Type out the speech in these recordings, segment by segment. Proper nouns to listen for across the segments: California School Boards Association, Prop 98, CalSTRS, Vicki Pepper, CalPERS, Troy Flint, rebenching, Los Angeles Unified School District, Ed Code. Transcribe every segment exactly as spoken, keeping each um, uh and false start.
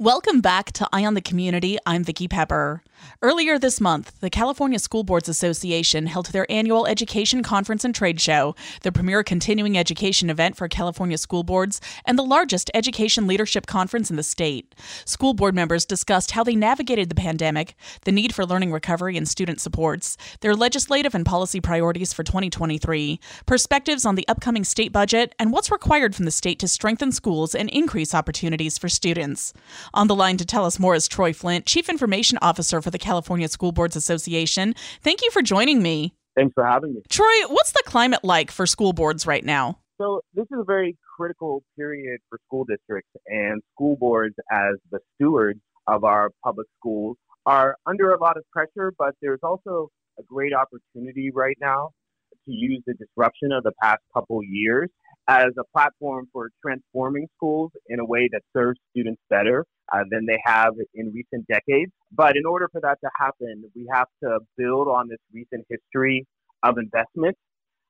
Welcome back to Eye on the Community. I'm Vicki Pepper. Earlier this month, the California School Boards Association held their annual education conference and trade show, the premier continuing education event for California school boards and the largest education leadership conference in the state. School board members discussed how they navigated the pandemic, the need for learning recovery and student supports, their legislative and policy priorities for twenty twenty-three, perspectives on the upcoming state budget, and what's required from the state to strengthen schools and increase opportunities for students. On the line to tell us more is Troy Flint, Chief Information Officer for the California School Boards Association. Thank you for joining me. Thanks for having me. Troy, what's the climate like for school boards right now? So this is a very critical period for school districts, and school boards as the stewards of our public schools are under a lot of pressure, but there's also a great opportunity right now to use the disruption of the past couple years as a platform for transforming schools in a way that serves students better uh, than they have in recent decades. But in order for that to happen, we have to build on this recent history of investment.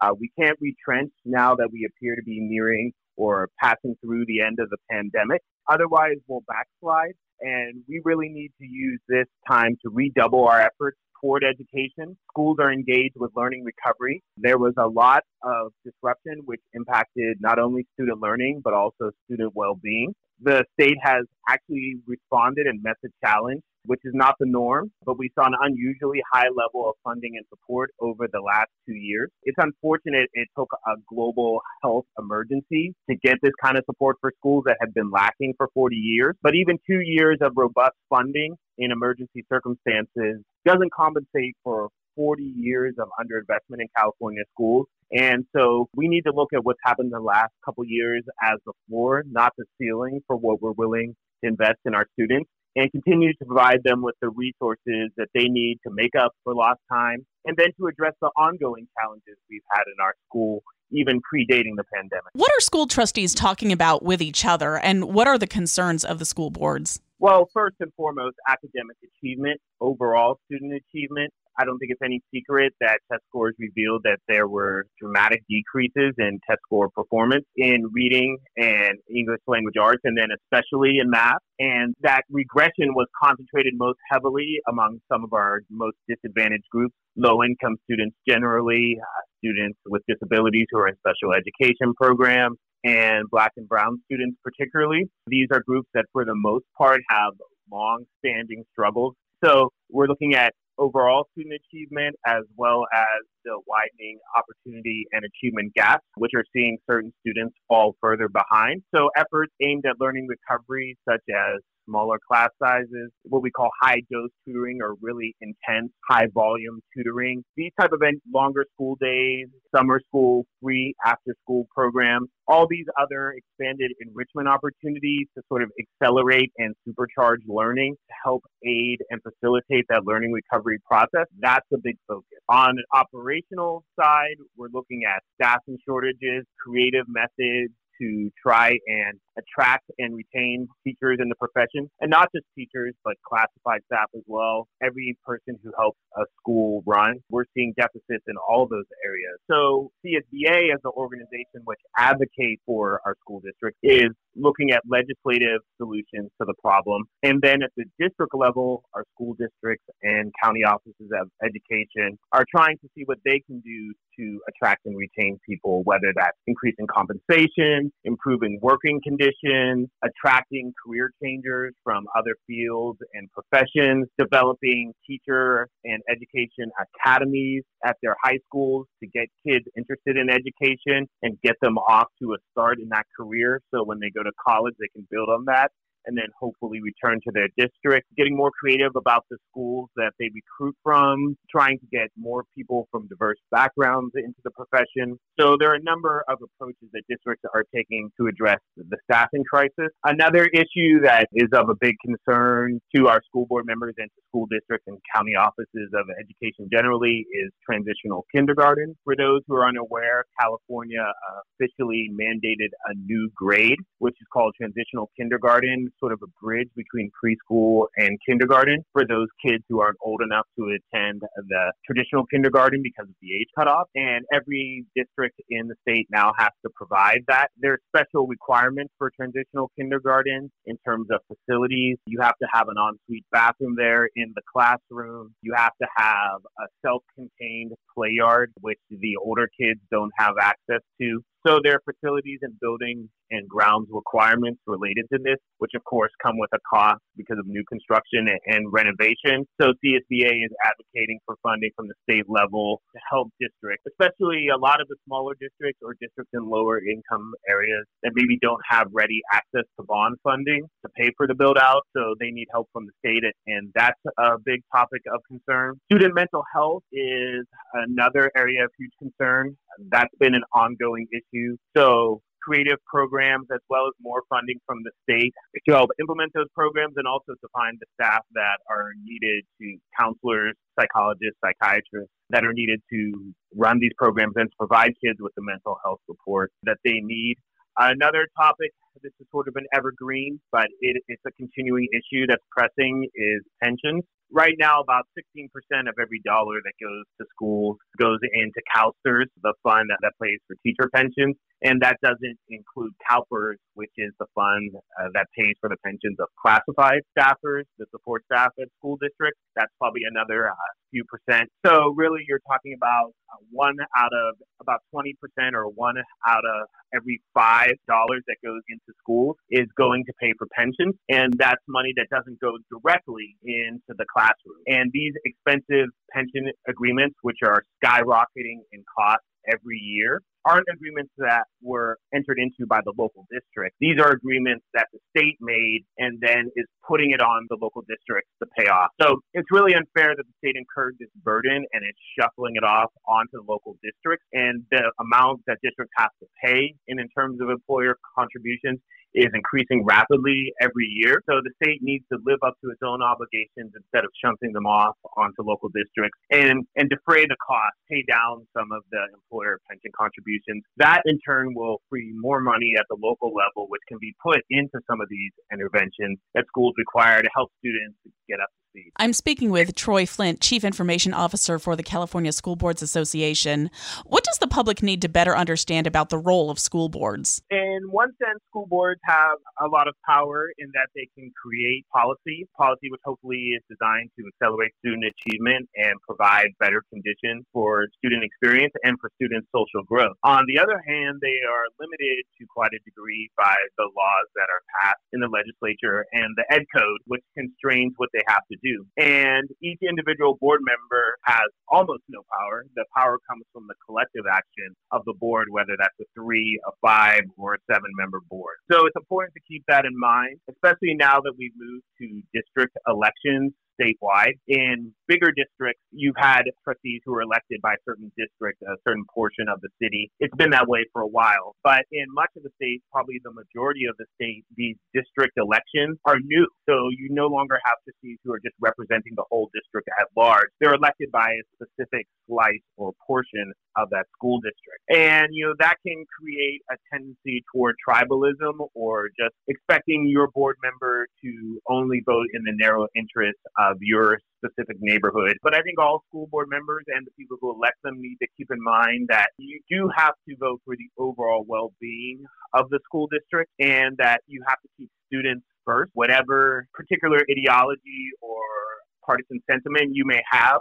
Uh, we can't retrench now that we appear to be nearing or passing through the end of the pandemic. Otherwise, we'll backslide. And we really need to use this time to redouble our efforts toward education. Schools are engaged with learning recovery. There was a lot of disruption which impacted not only student learning, but also student well-being. The state has actually responded and met the challenge, which is not the norm, but we saw an unusually high level of funding and support over the last two years. It's unfortunate it took a global health emergency to get this kind of support for schools that had been lacking for forty years, but even two years of robust funding in emergency circumstances doesn't compensate for forty years of underinvestment in California schools. And so we need to look at what's happened in the last couple years as the floor, not the ceiling for what we're willing to invest in our students, and continue to provide them with the resources that they need to make up for lost time, and then to address the ongoing challenges we've had in our school, even predating the pandemic. What are school trustees talking about with each other, and what are the concerns of the school boards? Well, first and foremost, academic achievement, overall student achievement. I don't think it's any secret that test scores revealed that there were dramatic decreases in test score performance in reading and English language arts, and then especially in math. And that regression was concentrated most heavily among some of our most disadvantaged groups, low-income students generally, uh, students with disabilities who are in special education programs, and Black and brown students particularly. These are groups that for the most part have long-standing struggles. So we're looking at overall student achievement, as well as the widening opportunity and achievement gaps, which are seeing certain students fall further behind. So efforts aimed at learning recovery, such as smaller class sizes, what we call high-dose tutoring or really intense, high-volume tutoring, these type of longer school days, summer school, free after-school programs, all these other expanded enrichment opportunities to sort of accelerate and supercharge learning to help aid and facilitate that learning recovery process. That's a big focus. On an operational side, we're looking at staffing shortages, creative methods to try and attract and retain teachers in the profession, and not just teachers, but classified staff as well. Every person who helps a school run, we're seeing deficits in all those areas. So C S B A, as an organization which advocates for our school district, is looking at legislative solutions to the problem. And then at the district level, our school districts and county offices of education are trying to see what they can do to attract and retain people, whether that's increasing compensation, improving working conditions, attracting career changers from other fields and professions, developing teacher and education academies at their high schools to get kids interested in education and get them off to a start in that career so when they go to college they can build on that and then hopefully return to their district, getting more creative about the schools that they recruit from, trying to get more people from diverse backgrounds into the profession. So there are a number of approaches that districts are taking to address the staffing crisis. Another issue that is of a big concern to our school board members and to school districts and county offices of education generally is transitional kindergarten. For those who are unaware, California officially mandated a new grade, which is called transitional kindergarten, becomes sort of a bridge between preschool and kindergarten for those kids who aren't old enough to attend the traditional kindergarten because of the age cutoff. And every district in the state now has to provide that. There are special requirements for transitional kindergarten in terms of facilities. You have to have an en-suite bathroom there in the classroom. You have to have a self-contained play yard, which the older kids don't have access to. So there are facilities and buildings and grounds requirements related to this, which of course come with a cost because of new construction and, and renovation. So C S B A is advocating for funding from the state level to help districts, especially a lot of the smaller districts or districts in lower income areas that maybe don't have ready access to bond funding to pay for the build out. So they need help from the state, and that's a big topic of concern. Student mental health is another area of huge concern. That's been an ongoing issue. So creative programs as well as more funding from the state to help implement those programs, and also to find the staff that are needed to counselors, psychologists, psychiatrists that are needed to run these programs and to provide kids with the mental health support that they need. Another topic, this is sort of an evergreen, but it, it's a continuing issue that's pressing, is pensions. Right now, about sixteen percent of every dollar that goes to schools goes into CalSTRS, the fund that, that pays for teacher pensions. And that doesn't include CalPERS, which is the fund uh, that pays for the pensions of classified staffers, the support staff at school districts. That's probably another uh, few percent. So really, you're talking about one out of about twenty percent, or one out of every five dollars that goes into schools is going to pay for pensions. And that's money that doesn't go directly into the classroom. And these expensive pension agreements, which are skyrocketing in cost every year, aren't agreements that were entered into by the local district. These are agreements that the state made and then is putting it on the local districts to pay off. So it's really unfair that the state incurred this burden and it's shuffling it off onto the local districts. And the amount that districts have to pay in, in terms of employer contributions is increasing rapidly every year. So the state needs to live up to its own obligations instead of shunting them off onto local districts, and, and defray the cost, pay down some of the employer pension contributions. That in turn will free more money at the local level, which can be put into some of these interventions that schools require to help students get up to speed. I'm speaking with Troy Flint, Chief Information Officer for the California School Boards Association. What does the public need to better understand about the role of school boards? In one sense, school boards have a lot of power in that they can create policy, policy which hopefully is designed to accelerate student achievement and provide better conditions for student experience and for student social growth. On the other hand, they are limited to quite a degree by the laws that are passed in the legislature and the Ed Code, which constrains what they have to do. And each individual board member has almost no power. The power comes from the collective action of the board, whether that's a three, a five, or a seven-member board. So it's important to keep that in mind, especially now that we've moved to district elections statewide. In bigger districts, you've had trustees who are elected by a certain district, a certain portion of the city. It's been that way for a while. But in much of the state, probably the majority of the state, these district elections are new. So you no longer have trustees who are just representing the whole district at large. They're elected by a specific slice or portion of that school district. And, you know, that can create a tendency toward tribalism, or just expecting your board member to only vote in the narrow interest of of your specific neighborhood. But I think all school board members and the people who elect them need to keep in mind that you do have to vote for the overall well-being of the school district, and that you have to keep students first. Whatever particular ideology or partisan sentiment you may have,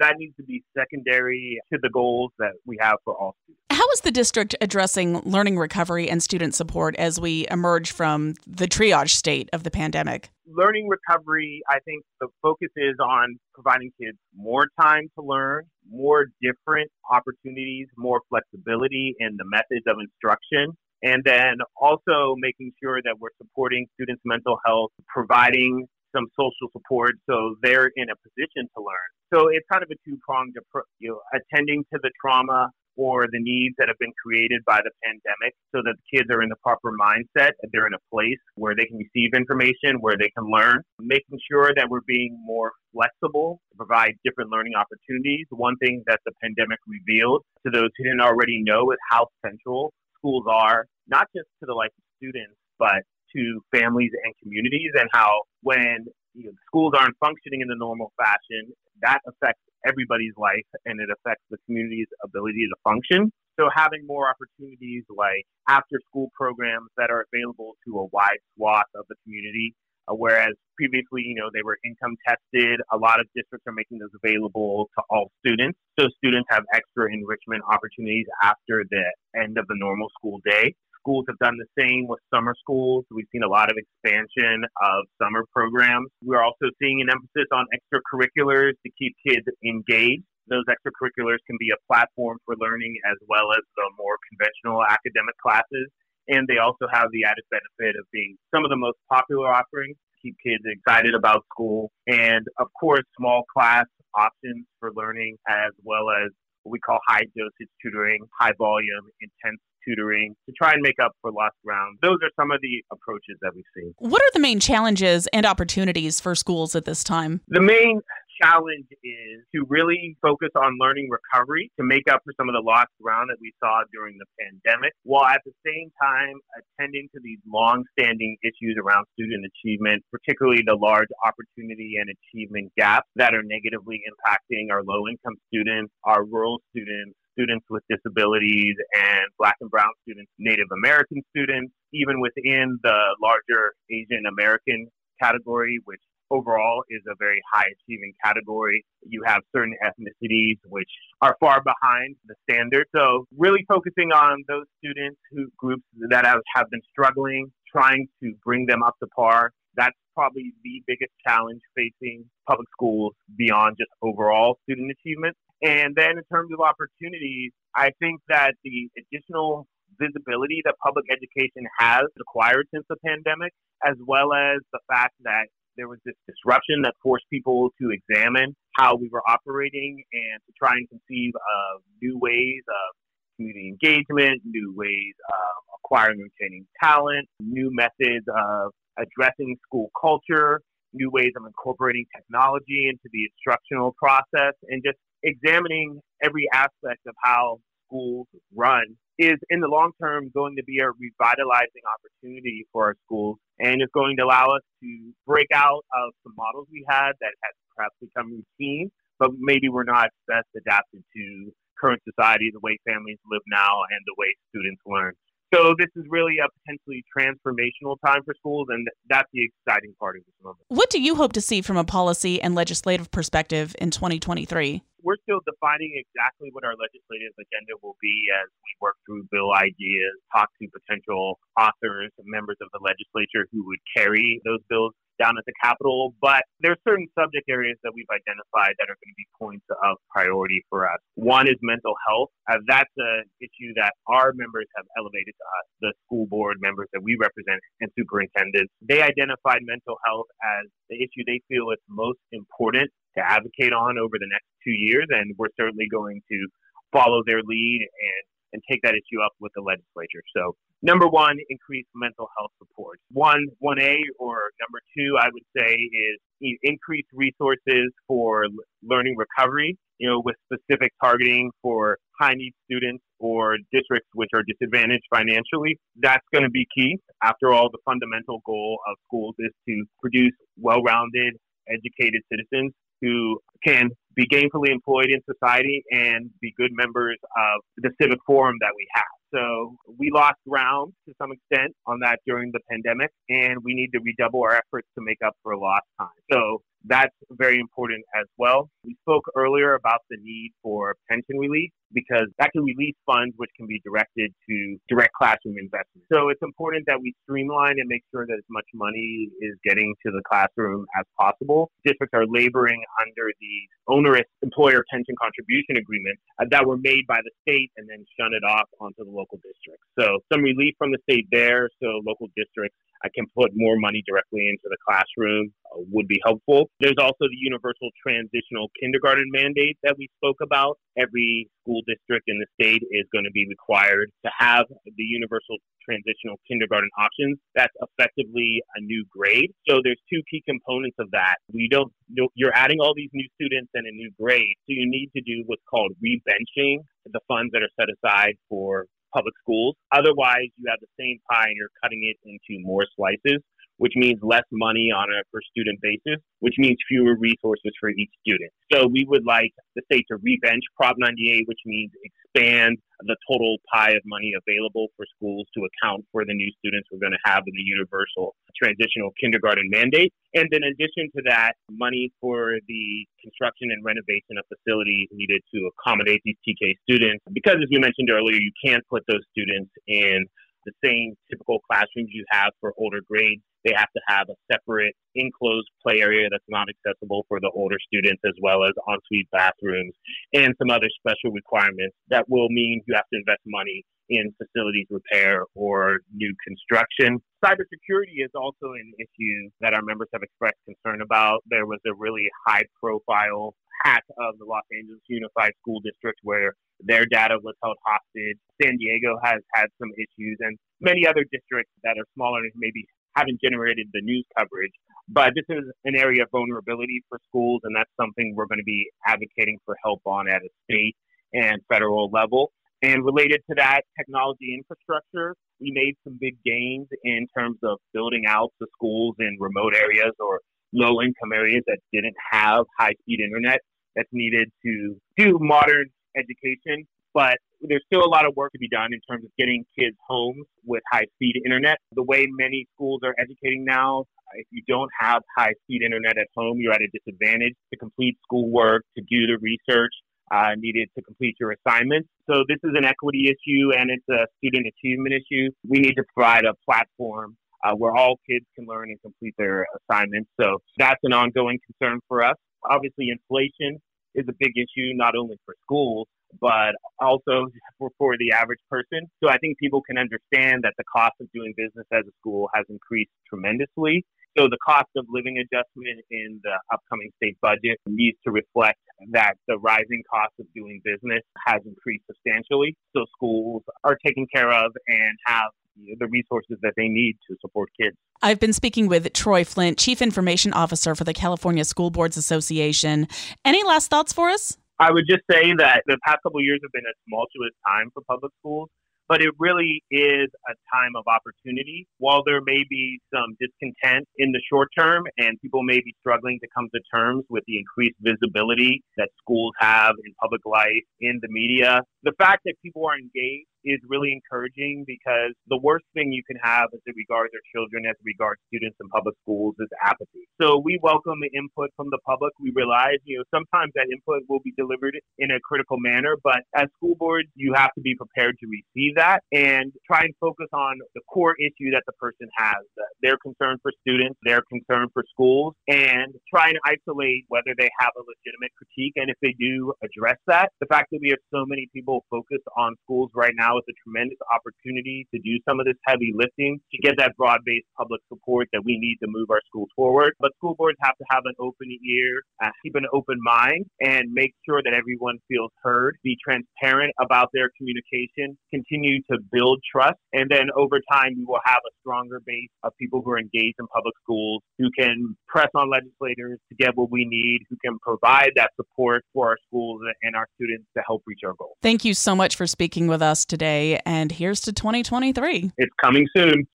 that needs to be secondary to the goals that we have for all students. How is the district addressing learning recovery and student support as we emerge from the triage state of the pandemic? Learning recovery, I think the focus is on providing kids more time to learn, more different opportunities, more flexibility in the methods of instruction. And then also making sure that we're supporting students' mental health, providing some social support so they're in a position to learn. So it's kind of a two-pronged approach, you know, attending to the trauma or the needs that have been created by the pandemic so that the kids are in the proper mindset, they're in a place where they can receive information, where they can learn, making sure that we're being more flexible to provide different learning opportunities. One thing that the pandemic revealed to those who didn't already know is how central schools are, not just to the life of students, but to families and communities, and how when you know, schools aren't functioning in the normal fashion, that affects everybody's life and it affects the community's ability to function. So having more opportunities like after-school programs that are available to a wide swath of the community, uh, whereas previously, you know, they were income tested, a lot of districts are making those available to all students. So students have extra enrichment opportunities after the end of the normal school day. Schools have done the same with summer schools. We've seen a lot of expansion of summer programs. We're also seeing an emphasis on extracurriculars to keep kids engaged. Those extracurriculars can be a platform for learning as well as the more conventional academic classes. And they also have the added benefit of being some of the most popular offerings to keep kids excited about school. And of course, small class options for learning, as well as what we call high dosage tutoring, high volume, intense tutoring to try and make up for lost ground. Those are some of the approaches that we've seen. What are the main challenges and opportunities for schools at this time? The main challenge is to really focus on learning recovery to make up for some of the lost ground that we saw during the pandemic, while at the same time attending to these long-standing issues around student achievement, particularly the large opportunity and achievement gaps that are negatively impacting our low-income students, our rural students, students with disabilities, and Black and Brown students, Native American students, even within the larger Asian American category, which overall is a very high achieving category. You have certain ethnicities which are far behind the standard. So really focusing on those students who groups that have, have been struggling, trying to bring them up to par. That's probably the biggest challenge facing public schools beyond just overall student achievement. And then in terms of opportunities, I think that the additional visibility that public education has acquired since the pandemic, as well as the fact that there was this disruption that forced people to examine how we were operating and to try and conceive of new ways of community engagement, new ways of acquiring and retaining talent, new methods of addressing school culture, new ways of incorporating technology into the instructional process, and just examining every aspect of how schools run is in the long term going to be a revitalizing opportunity for our schools, and it's going to allow us to break out of some models we had that has perhaps become routine, but maybe we're not best adapted to current society, the way families live now, and the way students learn. So this is really a potentially transformational time for schools, and that's the exciting part of this moment. What do you hope to see from a policy and legislative perspective in twenty twenty-three? We're still defining exactly what our legislative agenda will be as we work through bill ideas, talk to potential authors, members of the legislature who would carry those bills down at the Capitol. But there are certain subject areas that we've identified that are going to be points of priority for us. One is mental health. Uh, that's an issue that our members have elevated to us, the school board members that we represent and superintendents. They identified mental health as the issue they feel is most important to advocate on over the next two years. And we're certainly going to follow their lead and and take that issue up with the legislature. So number one, increase mental health support. One, one A or number two, I would say is increase resources for learning recovery, you know, with specific targeting for high need students or districts which are disadvantaged financially. That's going to be key. After all, the fundamental goal of schools is to produce well-rounded, educated citizens who can be gainfully employed in society and be good members of the civic forum that we have. So we lost ground to some extent on that during the pandemic, and we need to redouble our efforts to make up for lost time. So that's very important as well. We spoke earlier about the need for pension relief because that can release funds which can be directed to direct classroom investment. So it's important that we streamline and make sure that as much money is getting to the classroom as possible. Districts are laboring under these onerous employer pension contribution agreements that were made by the state and then shun it off onto the local districts. So some relief from the state there so local districts I can put more money directly into the classroom uh, would be helpful. There's also the universal transitional kindergarten mandate that we spoke about. Every school district in the state is going to be required to have the universal transitional kindergarten options. That's effectively a new grade. So there's two key components of that. You don't, you're adding all these new students and a new grade. So you need to do what's called rebenching, the funds that are set aside for public schools. Otherwise, you have the same pie and you're cutting it into more slices, which means less money on a per student basis, which means fewer resources for each student. So we would like the state to re-bench Prop ninety-eight, which means expand the total pie of money available for schools to account for the new students we're going to have in the universal transitional kindergarten mandate. And in addition to that, money for the construction and renovation of facilities needed to accommodate these T K students. Because as you mentioned earlier, you can't put those students in the same typical classrooms you have for older grades. They have to have a separate enclosed play area that's not accessible for the older students, as well as ensuite bathrooms and some other special requirements that will mean you have to invest money in facilities repair or new construction. Cybersecurity is also an issue that our members have expressed concern about. There was a really high-profile hack of the Los Angeles Unified School District where their data was held hostage. San Diego has had some issues, and many other districts that are smaller maybe haven't generated the news coverage. But this is an area of vulnerability for schools, and that's something we're going to be advocating for help on at a state and federal level. And related to that, technology infrastructure, we made some big gains in terms of building out the schools in remote areas or low-income areas that didn't have high-speed internet that's needed to do modern education. But there's still a lot of work to be done in terms of getting kids home with high-speed internet. The way many schools are educating now, if you don't have high-speed internet at home, you're at a disadvantage to complete schoolwork, to do the research uh, needed to complete your assignments. So this is an equity issue and it's a student achievement issue. We need to provide a platform uh, where all kids can learn and complete their assignments. So that's an ongoing concern for us. Obviously, inflation is a big issue, not only for schools, but also for, for the average person. So I think people can understand that the cost of doing business as a school has increased tremendously. So the cost of living adjustment in the upcoming state budget needs to reflect that the rising cost of doing business has increased substantially. So schools are taken care of and have the resources that they need to support kids. I've been speaking with Troy Flint, Chief Information Officer for the California School Boards Association. Any last thoughts for us? I would just say that the past couple of years have been a tumultuous time for public schools, but it really is a time of opportunity. While there may be some discontent in the short term and people may be struggling to come to terms with the increased visibility that schools have in public life, in the media, the fact that people are engaged is really encouraging, because the worst thing you can have as it regards our children, as it regards students in public schools, is apathy. So we welcome the input from the public. We realize, you know, sometimes that input will be delivered in a critical manner, but as school boards, you have to be prepared to receive that and try and focus on the core issue that the person has, their concern for students, their concern for schools, and try and isolate whether they have a legitimate critique. And if they do, address that. The fact that we have so many people focused on schools right now, it's a tremendous opportunity to do some of this heavy lifting to get that broad-based public support that we need to move our schools forward. But school boards have to have an open ear, uh, keep an open mind, and make sure that everyone feels heard, be transparent about their communication, continue to build trust, and then over time we will have a stronger base of people who are engaged in public schools, who can press on legislators to get what we need, who can provide that support for our schools and our students to help reach our goals. Thank you so much for speaking with us today. And here's to twenty twenty-three. It's coming soon.